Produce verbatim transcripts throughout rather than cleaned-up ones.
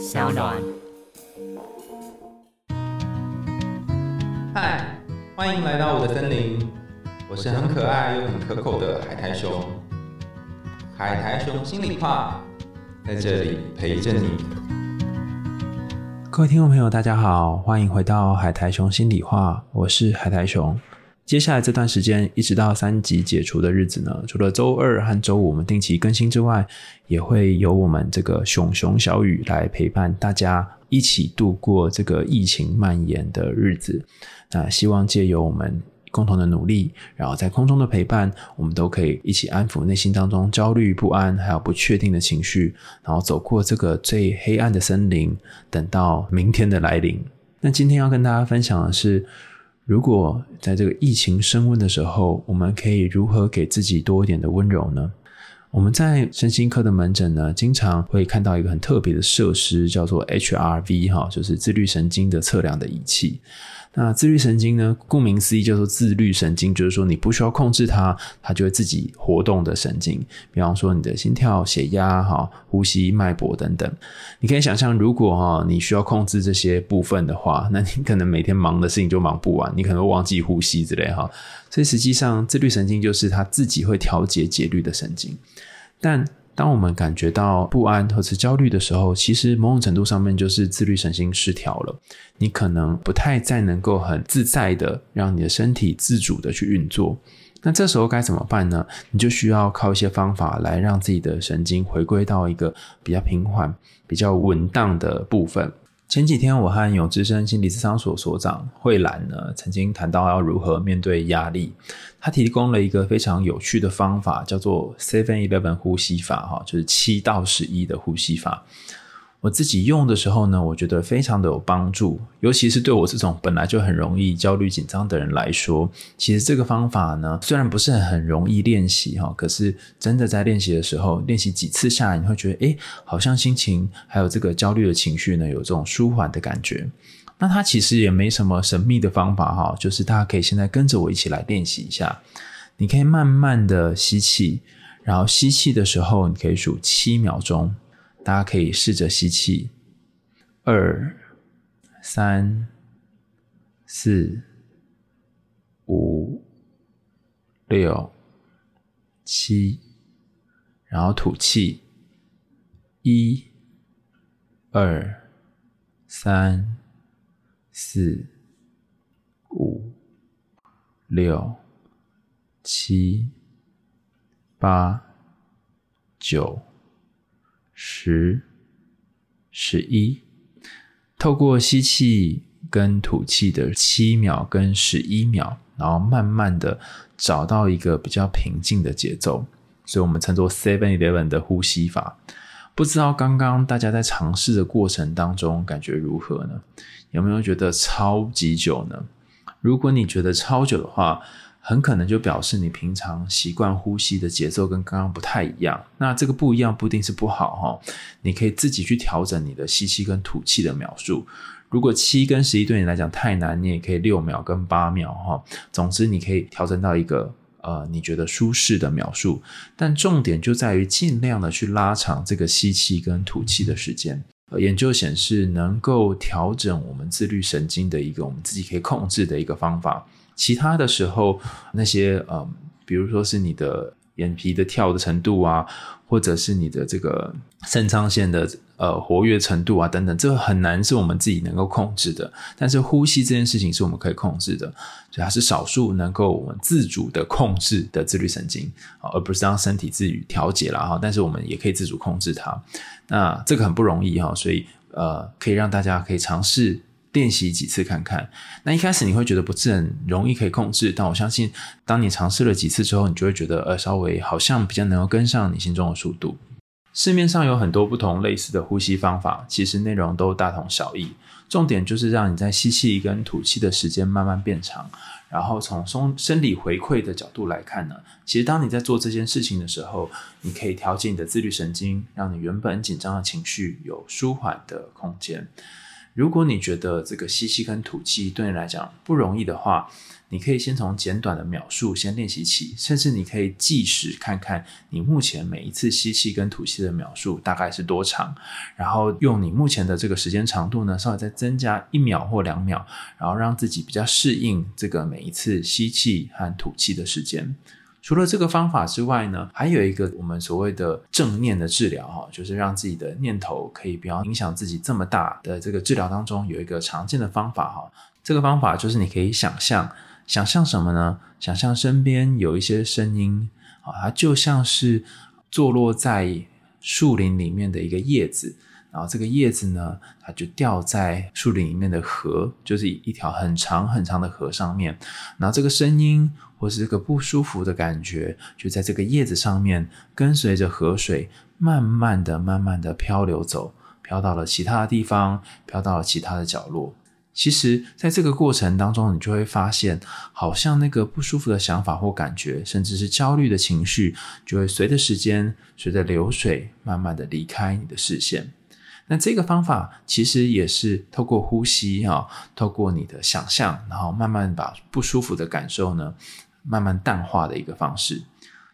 SoundOn。嗨，欢迎来到我的森林，我是很可爱又很可口的海苔熊。海苔熊心里话，在这里陪着你。各位听众朋友，大家好，欢迎回到海苔熊心里话，我是海苔熊。接下来这段时间一直到三级解除的日子呢，除了周二和周五我们定期更新之外，也会由我们这个熊熊小雨来陪伴大家一起度过这个疫情蔓延的日子。那希望借由我们共同的努力，然后在空中的陪伴，我们都可以一起安抚内心当中焦虑不安还有不确定的情绪，然后走过这个最黑暗的森林，等到明天的来临。那今天要跟大家分享的是，如果在这个疫情升温的时候，我们可以如何给自己多一点的温柔呢？我们在身心科的门诊呢，经常会看到一个很特别的设施，叫做 H R V， 就是自律神经的测量的仪器。那自律神经呢，顾名思义叫做自律神经，就是说你不需要控制它，它就会自己活动的神经，比方说你的心跳、血压、呼吸、脉搏等等。你可以想象，如果你需要控制这些部分的话，那你可能每天忙的事情就忙不完，你可能会忘记呼吸之类。所以实际上自律神经就是它自己会调节节律的神经。但当我们感觉到不安或是焦虑的时候，其实某种程度上面就是自律神经失调了，你可能不太再能够很自在的让你的身体自主的去运作。那这时候该怎么办呢？你就需要靠一些方法来让自己的神经回归到一个比较平缓比较稳当的部分。前几天我和有资深心理咨商所所长慧兰呢，曾经谈到要如何面对压力。他提供了一个非常有趣的方法，叫做 七十一呼吸法，就是七到十一的呼吸法。我自己用的时候呢，我觉得非常的有帮助，尤其是对我这种本来就很容易焦虑紧张的人来说，其实这个方法呢，虽然不是很容易练习，可是真的在练习的时候，练习几次下来，你会觉得诶，好像心情还有这个焦虑的情绪呢，有这种舒缓的感觉。那它其实也没什么神秘的方法，就是大家可以现在跟着我一起来练习一下。你可以慢慢的吸气，然后吸气的时候你可以数七秒钟，大家可以试着吸气，二、三、四、五、六、七，然后吐气，一、二、三、四、五、六、七、八、九。十、十一，透过吸气跟吐气的七秒跟十一秒，然后慢慢的找到一个比较平静的节奏，所以我们称作 七十一 的呼吸法。不知道刚刚大家在尝试的过程当中感觉如何呢？有没有觉得超级久呢？如果你觉得超久的话，很可能就表示你平常习惯呼吸的节奏跟刚刚不太一样。那这个不一样不一定是不好，你可以自己去调整你的吸气跟吐气的秒数。如果七跟十一对你来讲太难，你也可以六秒跟八秒，总之你可以调整到一个呃，你觉得舒适的秒数。但重点就在于尽量的去拉长这个吸气跟吐气的时间。研究显示，能够调整我们自律神经的一个我们自己可以控制的一个方法。其他的时候，那些呃，比如说是你的眼皮的跳的程度啊，或者是你的这个肾上腺的呃活跃程度啊等等，这很难是我们自己能够控制的。但是呼吸这件事情是我们可以控制的，所以它是少数能够我们自主的控制的自律神经，而不是让身体自己调节啦。但是我们也可以自主控制它。那这个很不容易哈，所以呃，可以让大家可以尝试练习几次看看。那一开始你会觉得不是很容易可以控制，但我相信当你尝试了几次之后，你就会觉得呃，稍微好像比较能够跟上你心中的速度。市面上有很多不同类似的呼吸方法，其实内容都大同小异，重点就是让你在吸气跟吐气的时间慢慢变长。然后从生理回馈的角度来看呢，其实当你在做这件事情的时候，你可以调节你的自律神经，让你原本紧张的情绪有舒缓的空间。如果你觉得这个吸气跟吐气对你来讲不容易的话，你可以先从简短的秒数先练习起，甚至你可以计时看看你目前每一次吸气跟吐气的秒数大概是多长，然后用你目前的这个时间长度呢，稍微再增加一秒或两秒，然后让自己比较适应这个每一次吸气和吐气的时间。除了这个方法之外呢，还有一个我们所谓的正念的治疗，就是让自己的念头可以不要影响自己这么大的这个治疗当中有一个常见的方法，这个方法就是你可以想象，想象什么呢？想象身边有一些声音，它就像是坐落在树林里面的一个叶子，然后这个叶子呢，它就掉在树林里面的河，就是一条很长很长的河上面，然后这个声音或是这个不舒服的感觉就在这个叶子上面跟随着河水慢慢的慢慢的漂流走，漂到了其他的地方，漂到了其他的角落。其实在这个过程当中，你就会发现好像那个不舒服的想法或感觉，甚至是焦虑的情绪，就会随着时间随着流水慢慢的离开你的视线。那这个方法其实也是透过呼吸、哦、透过你的想象，然后慢慢把不舒服的感受呢慢慢淡化的一个方式。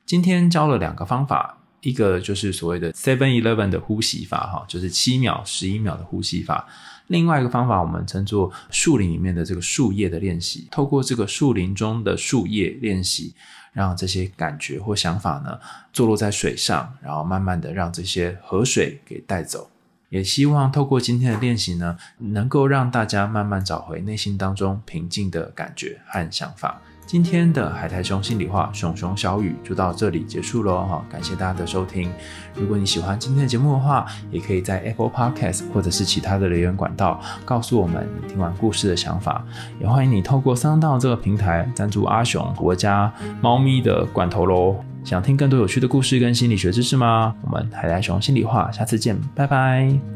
今天教了两个方法，一个就是所谓的 七十一 的呼吸法，就是七秒十一秒的呼吸法，另外一个方法我们称作树林里面的这个树叶的练习，透过这个树林中的树叶练习，让这些感觉或想法呢坐落在水上，然后慢慢的让这些河水给带走。也希望透过今天的练习呢，能够让大家慢慢找回内心当中平静的感觉和想法。今天的海苔熊心里话，熊熊小语就到这里结束咯，感谢大家的收听。如果你喜欢今天的节目的话，也可以在 Apple Podcast 或者是其他的留言管道告诉我们你听完故事的想法，也欢迎你透过SoundOn这个平台赞助阿熊我家猫咪的罐头咯。想听更多有趣的故事跟心理学知识吗？我们海苔熊心里话下次见，拜拜。